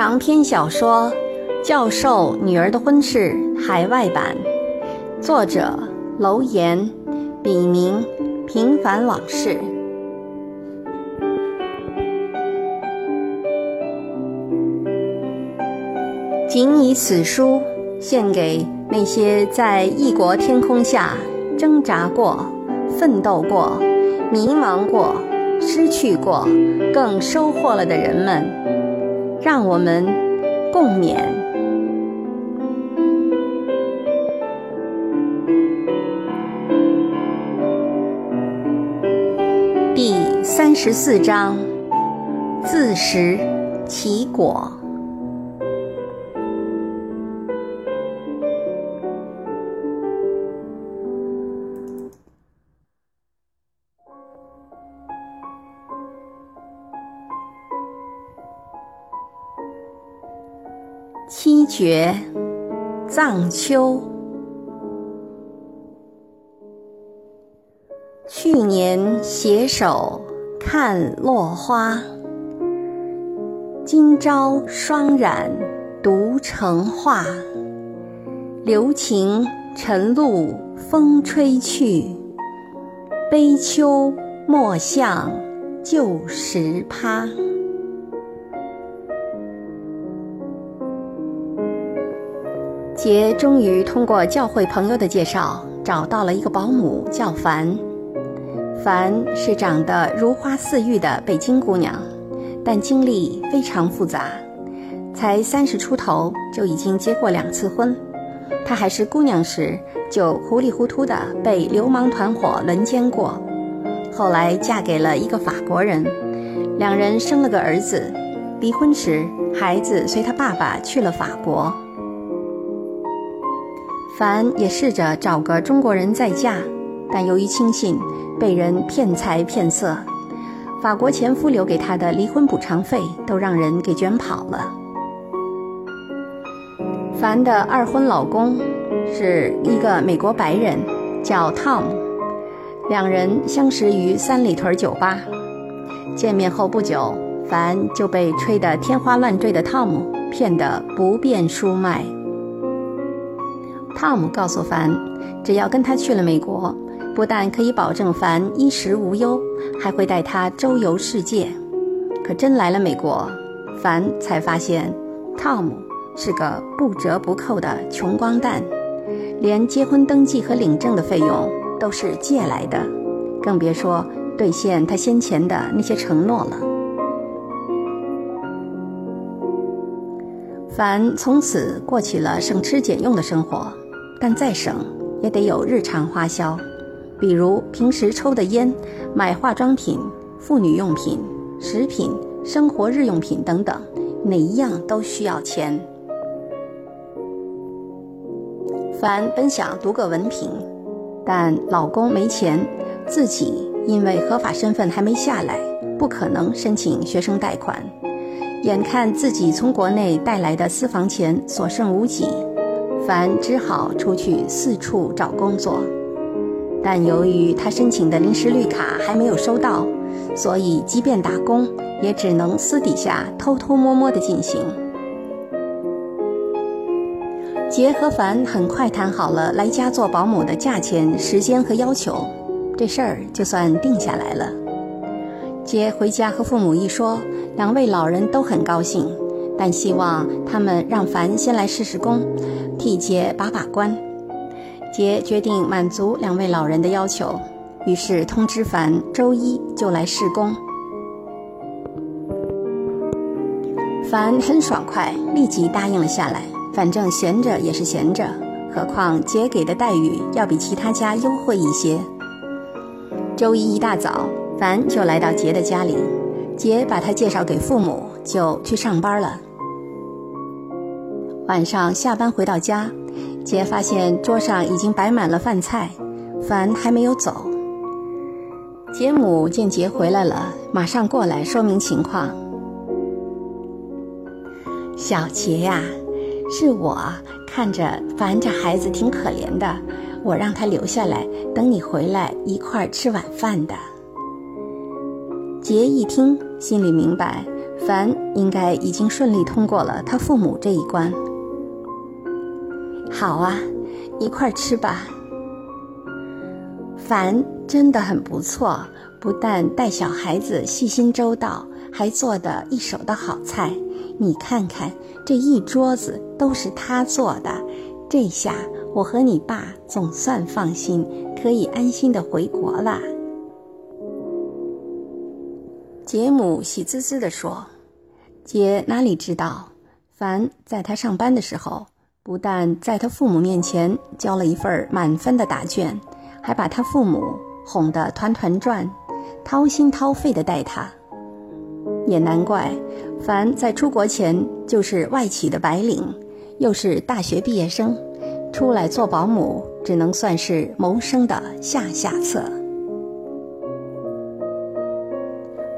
长篇小说《教授女儿的婚事》海外版，作者楼岩，笔名平凡往事。仅以此书献给那些在异国天空下挣扎过、奋斗过、迷茫过、失去过，更收获了的人们，让我们共勉。第34章：自食其果。七绝，藏秋。去年携手看落花，今朝双染独成画。留情晨露风吹去，悲秋莫向旧时趴。杰终于通过教会朋友的介绍，找到了一个保姆叫凡。凡是长得如花似玉的北京姑娘，但经历非常复杂，才30出头就已经结过2次婚。她还是姑娘时，就糊里糊涂地被流氓团伙轮奸过，后来嫁给了一个法国人，两人生了个儿子。离婚时，孩子随他爸爸去了法国。凡也试着找个中国人再嫁，但由于轻信，被人骗财骗色，法国前夫留给他的离婚补偿费都让人给卷跑了。凡的2婚老公是一个美国白人，叫 Tom， 两人相识于三里屯酒吧。见面后不久，凡就被吹得天花乱坠的 Tom 骗得不便出卖。汤姆告诉凡，只要跟他去了美国，不但可以保证凡衣食无忧，还会带他周游世界。可真来了美国，凡才发现汤姆是个不折不扣的穷光蛋，连结婚登记和领证的费用都是借来的，更别说兑现他先前的那些承诺了。凡从此过起了省吃俭用的生活，但再省也得有日常花销，比如平时抽的烟、买化妆品、妇女用品、食品、生活日用品等等，哪一样都需要钱。凡本想读个文凭，但老公没钱，自己因为合法身份还没下来，不可能申请学生贷款。眼看自己从国内带来的私房钱所剩无几，凡只好出去四处找工作。但由于他申请的临时绿卡还没有收到，所以即便打工也只能私底下偷偷摸摸地进行。杰和凡很快谈好了来家做保姆的价钱、时间和要求，这事儿就算定下来了。杰回家和父母一说，两位老人都很高兴，但希望他们让凡先来试试工，替杰把关。杰决定满足2位老人的要求，于是通知凡周1就来试工。凡很爽快，立即答应了下来，反正闲着也是闲着，何况杰给的待遇要比其他家优惠一些。周1一大早，凡就来到杰的家里，杰把他介绍给父母，就去上班了。晚上下班回到家，杰发现桌上已经摆满了饭菜，凡还没有走。杰母见杰回来了，马上过来说明情况。小杰呀，是我看着凡这孩子挺可怜的，我让他留下来等你回来一块儿吃晚饭的。杰一听，心里明白，凡应该已经顺利通过了他父母这一关。好啊，一块吃吧。凡真的很不错，不但带小孩子细心周到，还做得一手的好菜。你看看，这一桌子都是他做的，这下我和你爸总算放心，可以安心的回国了。杰姆喜滋滋地说。杰哪里知道，凡在他上班的时候，不但在他父母面前交了一份满分的答卷，还把他父母哄得团团转，掏心掏肺地带他。也难怪，凡在出国前就是外企的白领，又是大学毕业生，出来做保姆只能算是谋生的下下策。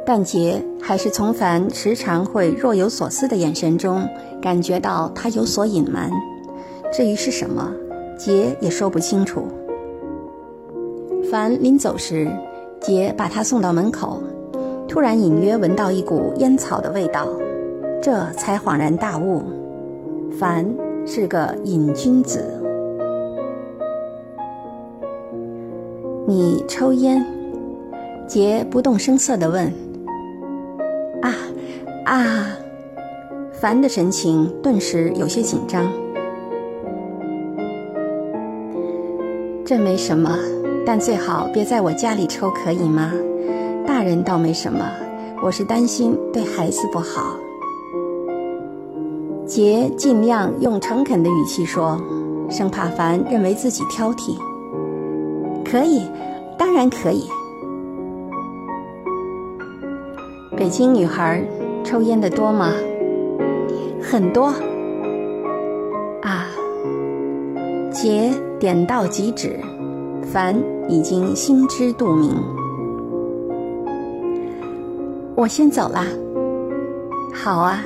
但杰还是从凡时常会若有所思的眼神中感觉到他有所隐瞒，至于是什么，杰也说不清楚。凡临走时，杰把他送到门口，突然隐约闻到一股烟草的味道，这才恍然大悟，凡是个瘾君子。你抽烟？杰不动声色地问。啊，凡的神情顿时有些紧张。这没什么，但最好别在我家里抽，可以吗？大人倒没什么，我是担心对孩子不好。杰尽量用诚恳的语气说，生怕凡认为自己挑剔。可以，当然可以。北京女孩抽烟的多吗？很多。啊，杰点到即止，凡已经心知肚明。我先走啦。好啊。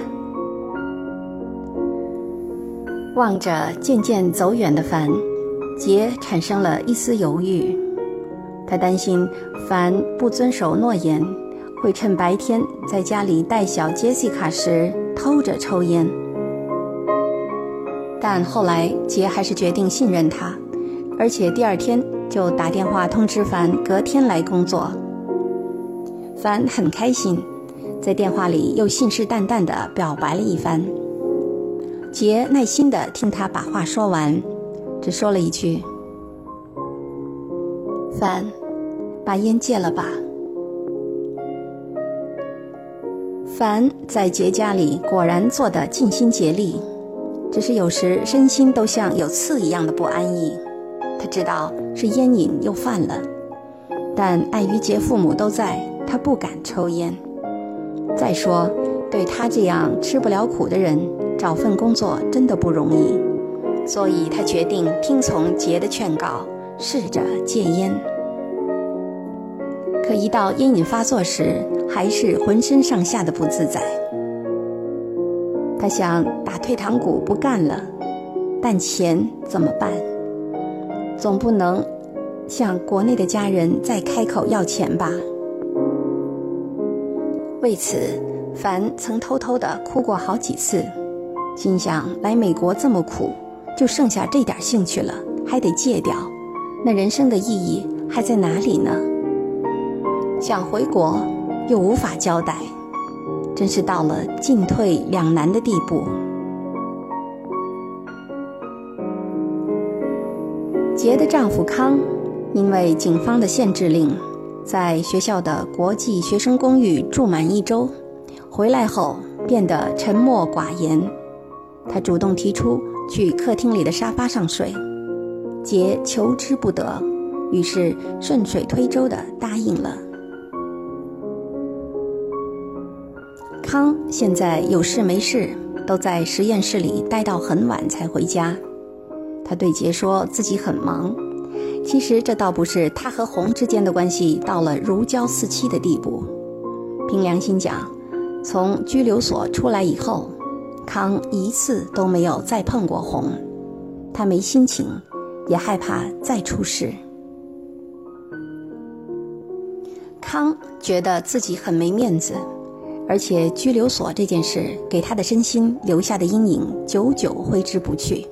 望着渐渐走远的凡，杰产生了一丝犹豫。他担心凡不遵守诺言，会趁白天在家里带小杰西卡时偷着抽烟。但后来杰还是决定信任他，而且第二天就打电话通知凡隔天来工作。凡很开心，在电话里又信誓旦旦地表白了一番。杰耐心地听他把话说完，只说了一句：“凡，把烟戒了吧。”凡在杰家里果然做得尽心竭力，只是有时身心都像有刺一样的不安逸。他知道是烟瘾又犯了，但碍于杰父母都在，他不敢抽烟。再说，对他这样吃不了苦的人，找份工作真的不容易，所以他决定听从杰的劝告，试着戒烟。可一到烟瘾发作时，还是浑身上下的不自在。他想打退堂鼓不干了，但钱怎么办？总不能向国内的家人再开口要钱吧。为此，凡曾偷偷地哭过好几次，心想来美国这么苦，就剩下这点兴趣了，还得戒掉，那人生的意义还在哪里呢？想回国又无法交代，真是到了进退两难的地步。杰的丈夫康因为警方的限制令，在学校的国际学生公寓住满一周，回来后变得沉默寡言。他主动提出去客厅里的沙发上睡，杰求之不得，于是顺水推舟地答应了。康现在有事没事都在实验室里待到很晚才回家。他对杰说自己很忙，其实这倒不是他和红之间的关系到了如胶似漆的地步。凭良心讲，从拘留所出来以后，康一次都没有再碰过红。他没心情，也害怕再出事。康觉得自己很没面子，而且拘留所这件事给他的身心留下的阴影久久挥之不去。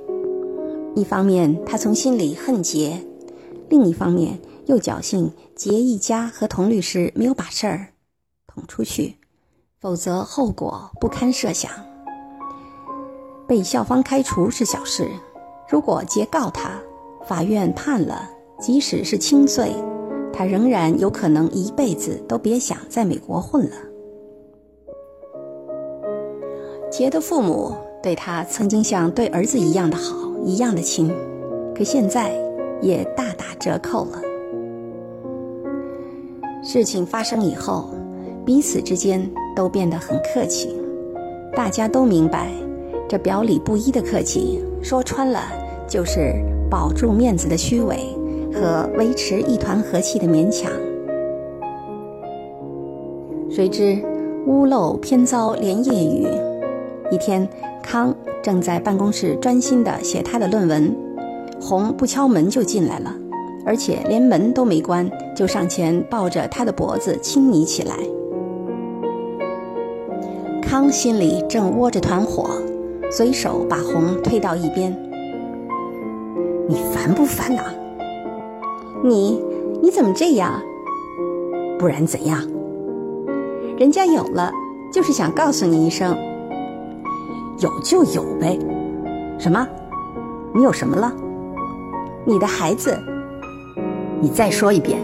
一方面他从心里恨杰，另一方面又侥幸杰一家和佟律师没有把事儿捅出去，否则后果不堪设想。被校方开除是小事，如果杰告他，法院判了，即使是轻罪，他仍然有可能一辈子都别想在美国混了。杰的父母对他曾经像对儿子一样的好，一样的亲，可现在也大打折扣了。事情发生以后，彼此之间都变得很客气，大家都明白，这表里不一的客气，说穿了就是保住面子的虚伪和维持一团和气的勉强。谁知屋漏偏遭连夜雨。一天，康正在办公室专心地写他的论文，红不敲门就进来了，而且连门都没关，就上前抱着他的脖子亲昵起来。康心里正窝着团火，随手把红推到一边。你烦不烦啊？你怎么这样？不然怎样？人家有了，就是想告诉你一声。有就有呗。什么？你有什么了？你的孩子。你再说一遍。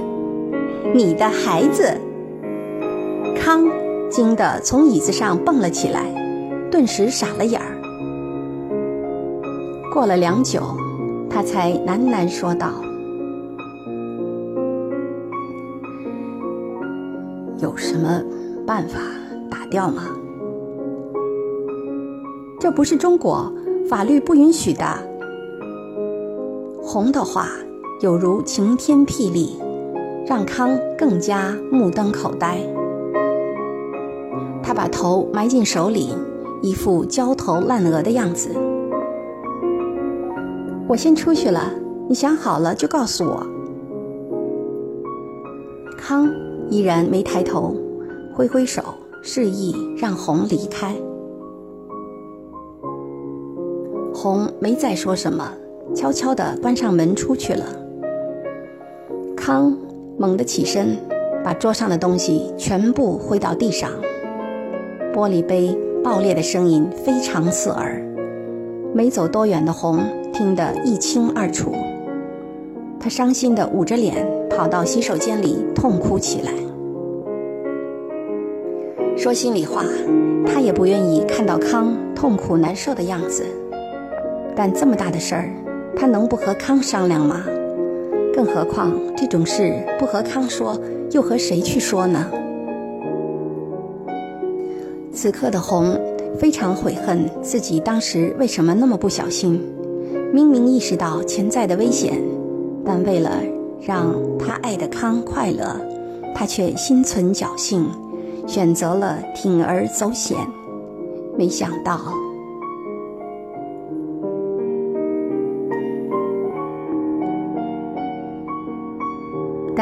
你的孩子。康惊得从椅子上蹦了起来，顿时傻了眼儿。过了良久，他才喃喃说道：有什么办法打掉吗？这不是中国，法律不允许的。红的话有如晴天霹雳，让康更加目瞪口呆。他把头埋进手里，一副焦头烂额的样子。我先出去了，你想好了就告诉我。康依然没抬头，挥挥手示意让红离开。红没再说什么，悄悄地关上门出去了。康猛地起身，把桌上的东西全部挥到地上，玻璃杯爆裂的声音非常刺耳，没走多远的红听得一清二楚。他伤心地捂着脸跑到洗手间里痛哭起来。说心里话，他也不愿意看到康痛苦难受的样子，但这么大的事儿，他能不和康商量吗？更何况这种事不和康说，又和谁去说呢？此刻的红非常悔恨自己当时为什么那么不小心，明明意识到潜在的危险，但为了让他爱的康快乐，他却心存侥幸，选择了铤而走险。没想到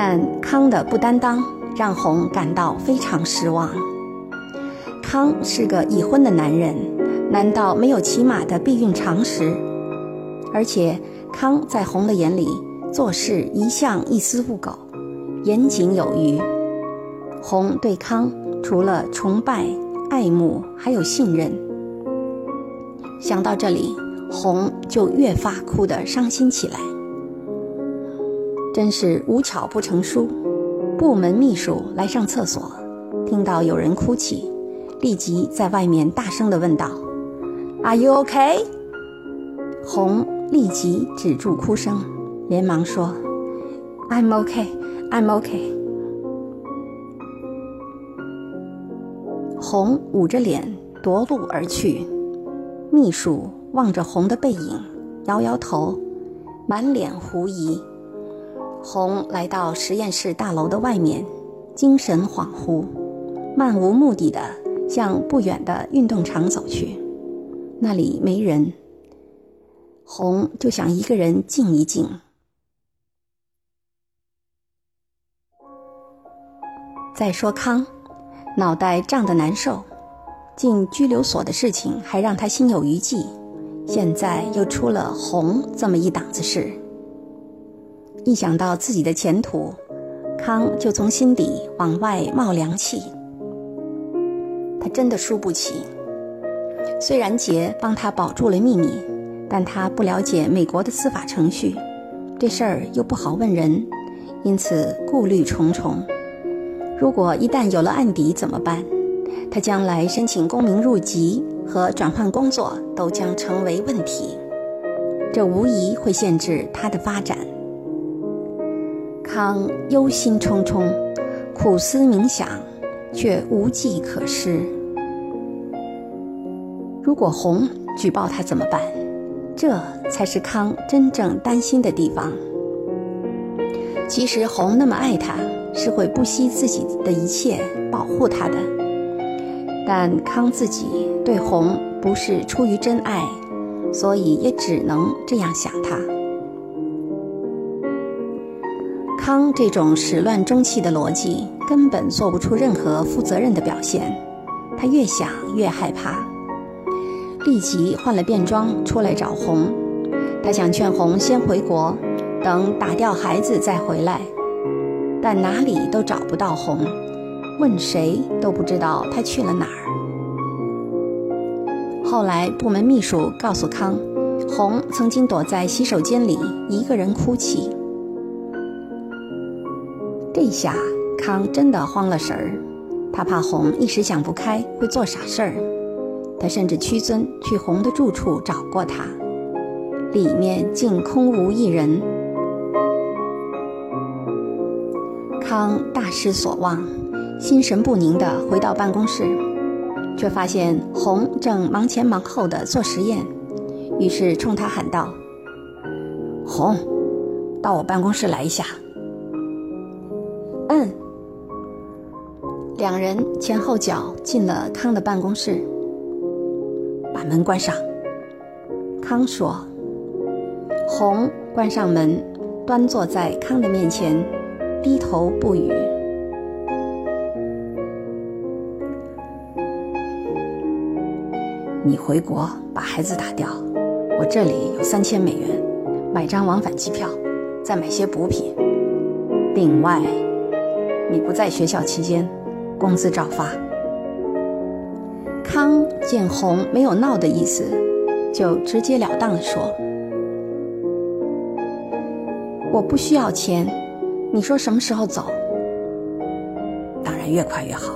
但康的不担当让红感到非常失望。康是个已婚的男人，难道没有起码的避孕常识？而且康在红的眼里做事一向一丝不苟，严谨有余。红对康除了崇拜、爱慕，还有信任。想到这里，红就越发哭得伤心起来。真是无巧不成书，部门秘书来上厕所，听到有人哭泣，立即在外面大声地问道 Are you okay? 红立即止住哭声，连忙说 I'm okay, I'm okay。 红捂着脸夺路而去，秘书望着红的背影摇摇头，满脸狐疑。红来到实验室大楼的外面，精神恍惚，漫无目的地向不远的运动场走去。那里没人，红就想一个人静一静。再说康，脑袋胀得难受，进拘留所的事情还让他心有余悸，现在又出了红这么一档子事。一想到自己的前途，康就从心底往外冒凉气。他真的输不起。虽然杰帮他保住了秘密，但他不了解美国的司法程序，这事儿又不好问人，因此顾虑重重。如果一旦有了案底怎么办？他将来申请公民入籍和转换工作都将成为问题，这无疑会限制他的发展。康忧心忡忡，苦思冥想，却无计可施。如果红举报他怎么办？这才是康真正担心的地方。其实红那么爱他，是会不惜自己的一切保护他的。但康自己对红不是出于真爱，所以也只能这样想他。康这种始乱终弃的逻辑根本做不出任何负责任的表现，他越想越害怕，立即换了便装出来找红。他想劝红先回国，等打掉孩子再回来，但哪里都找不到红，问谁都不知道他去了哪儿。后来部门秘书告诉康，红曾经躲在洗手间里一个人哭泣。这下康真的慌了神儿，他怕红一时想不开会做傻事儿。他甚至屈尊去红的住处找过他，里面竟空无一人。康大失所望，心神不宁地回到办公室，却发现红正忙前忙后地做实验，于是冲他喊道：“红，到我办公室来一下。”两人前后脚进了康的办公室，把门关上。康说。红关上门，端坐在康的面前，低头不语。你回国把孩子打掉，我这里有$3000，买张往返机票，再买些补品。另外，你不在学校期间，工资照发。康见红没有闹的意思，就直截了当地说：“我不需要钱，你说什么时候走？当然越快越好。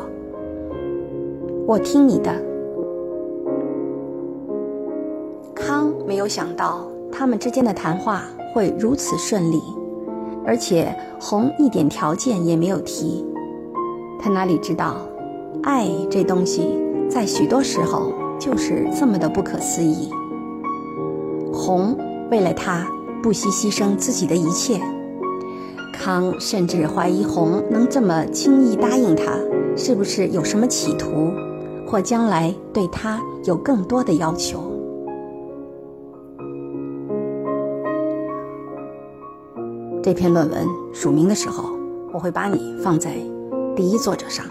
我听你的。”康没有想到他们之间的谈话会如此顺利，而且红一点条件也没有提。他哪里知道，爱这东西在许多时候就是这么的不可思议。红为了他不惜牺牲自己的一切，康甚至怀疑红能这么轻易答应他，是不是有什么企图，或将来对他有更多的要求。这篇论文署名的时候，我会把你放在第一作者上。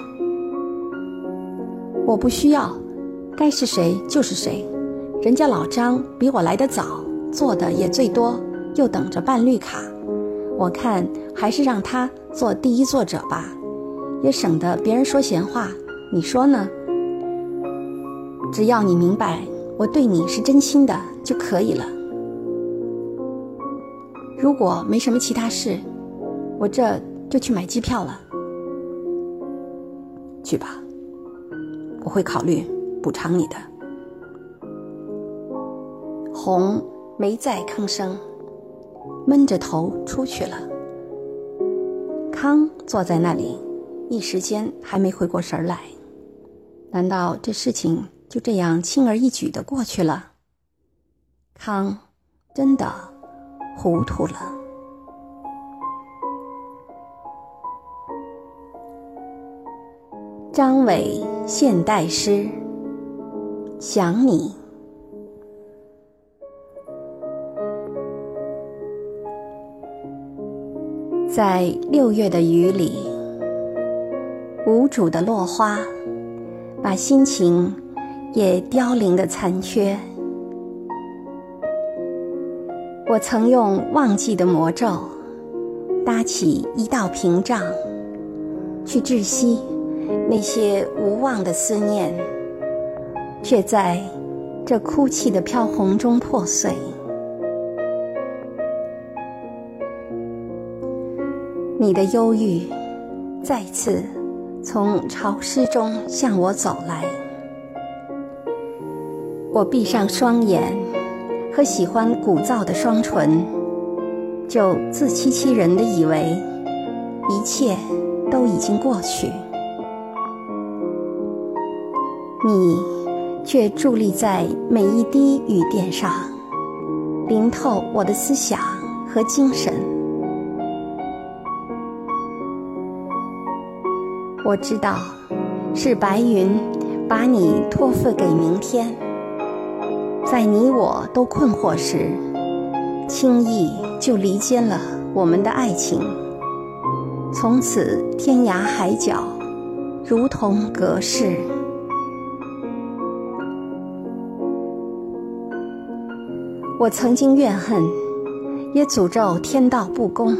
我不需要，该是谁就是谁。人家老张比我来得早，做的也最多，又等着办绿卡，我看还是让他做第一作者吧，也省得别人说闲话，你说呢？只要你明白我对你是真心的就可以了。如果没什么其他事，我这就去买机票了。去吧，我会考虑补偿你的。红没再吭声，闷着头出去了。康坐在那里，一时间还没回过神来。难道这事情就这样轻而易举地过去了？康真的糊涂了。张伟现代诗，想你。在6月的雨里，无主的落花把心情也凋零的残缺。我曾用忘记的魔咒搭起一道屏障，去窒息那些无望的思念，却在这哭泣的飘红中破碎。你的忧郁再次从潮湿中向我走来，我闭上双眼和喜欢鼓噪的双唇，就自欺欺人地以为一切都已经过去。你却伫立在每一滴雨点上，淋透我的思想和精神。我知道是白云把你托付给明天，在你我都困惑时，轻易就离间了我们的爱情，从此天涯海角如同隔世。我曾经怨恨，也诅咒天道不公，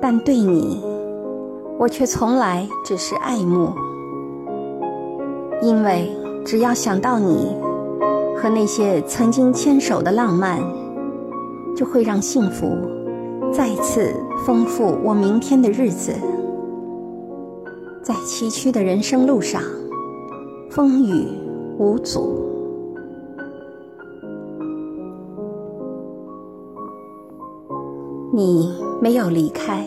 但对你，我却从来只是爱慕，因为只要想到你和那些曾经牵手的浪漫，就会让幸福再次丰富我明天的日子。在崎岖的人生路上，风雨无阻。你没有离开，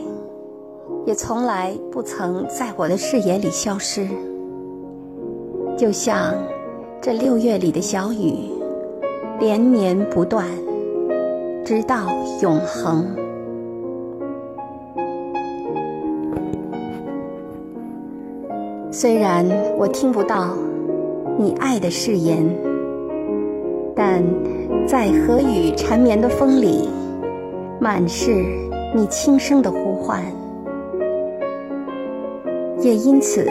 也从来不曾在我的视野里消失，就像这6月里的小雨，连绵不断，直到永恒。虽然我听不到你爱的誓言，但在和雨缠绵的风里，满是你轻声的呼唤，也因此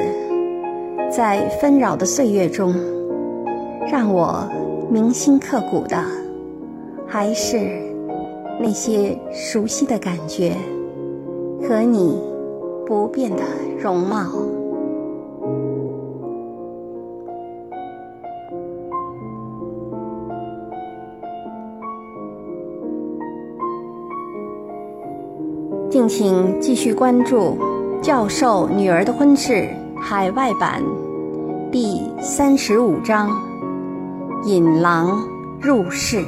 在纷扰的岁月中，让我铭心刻骨的还是那些熟悉的感觉和你不变的容貌。敬请继续关注教授女儿的婚事海外版第35章，引狼入室。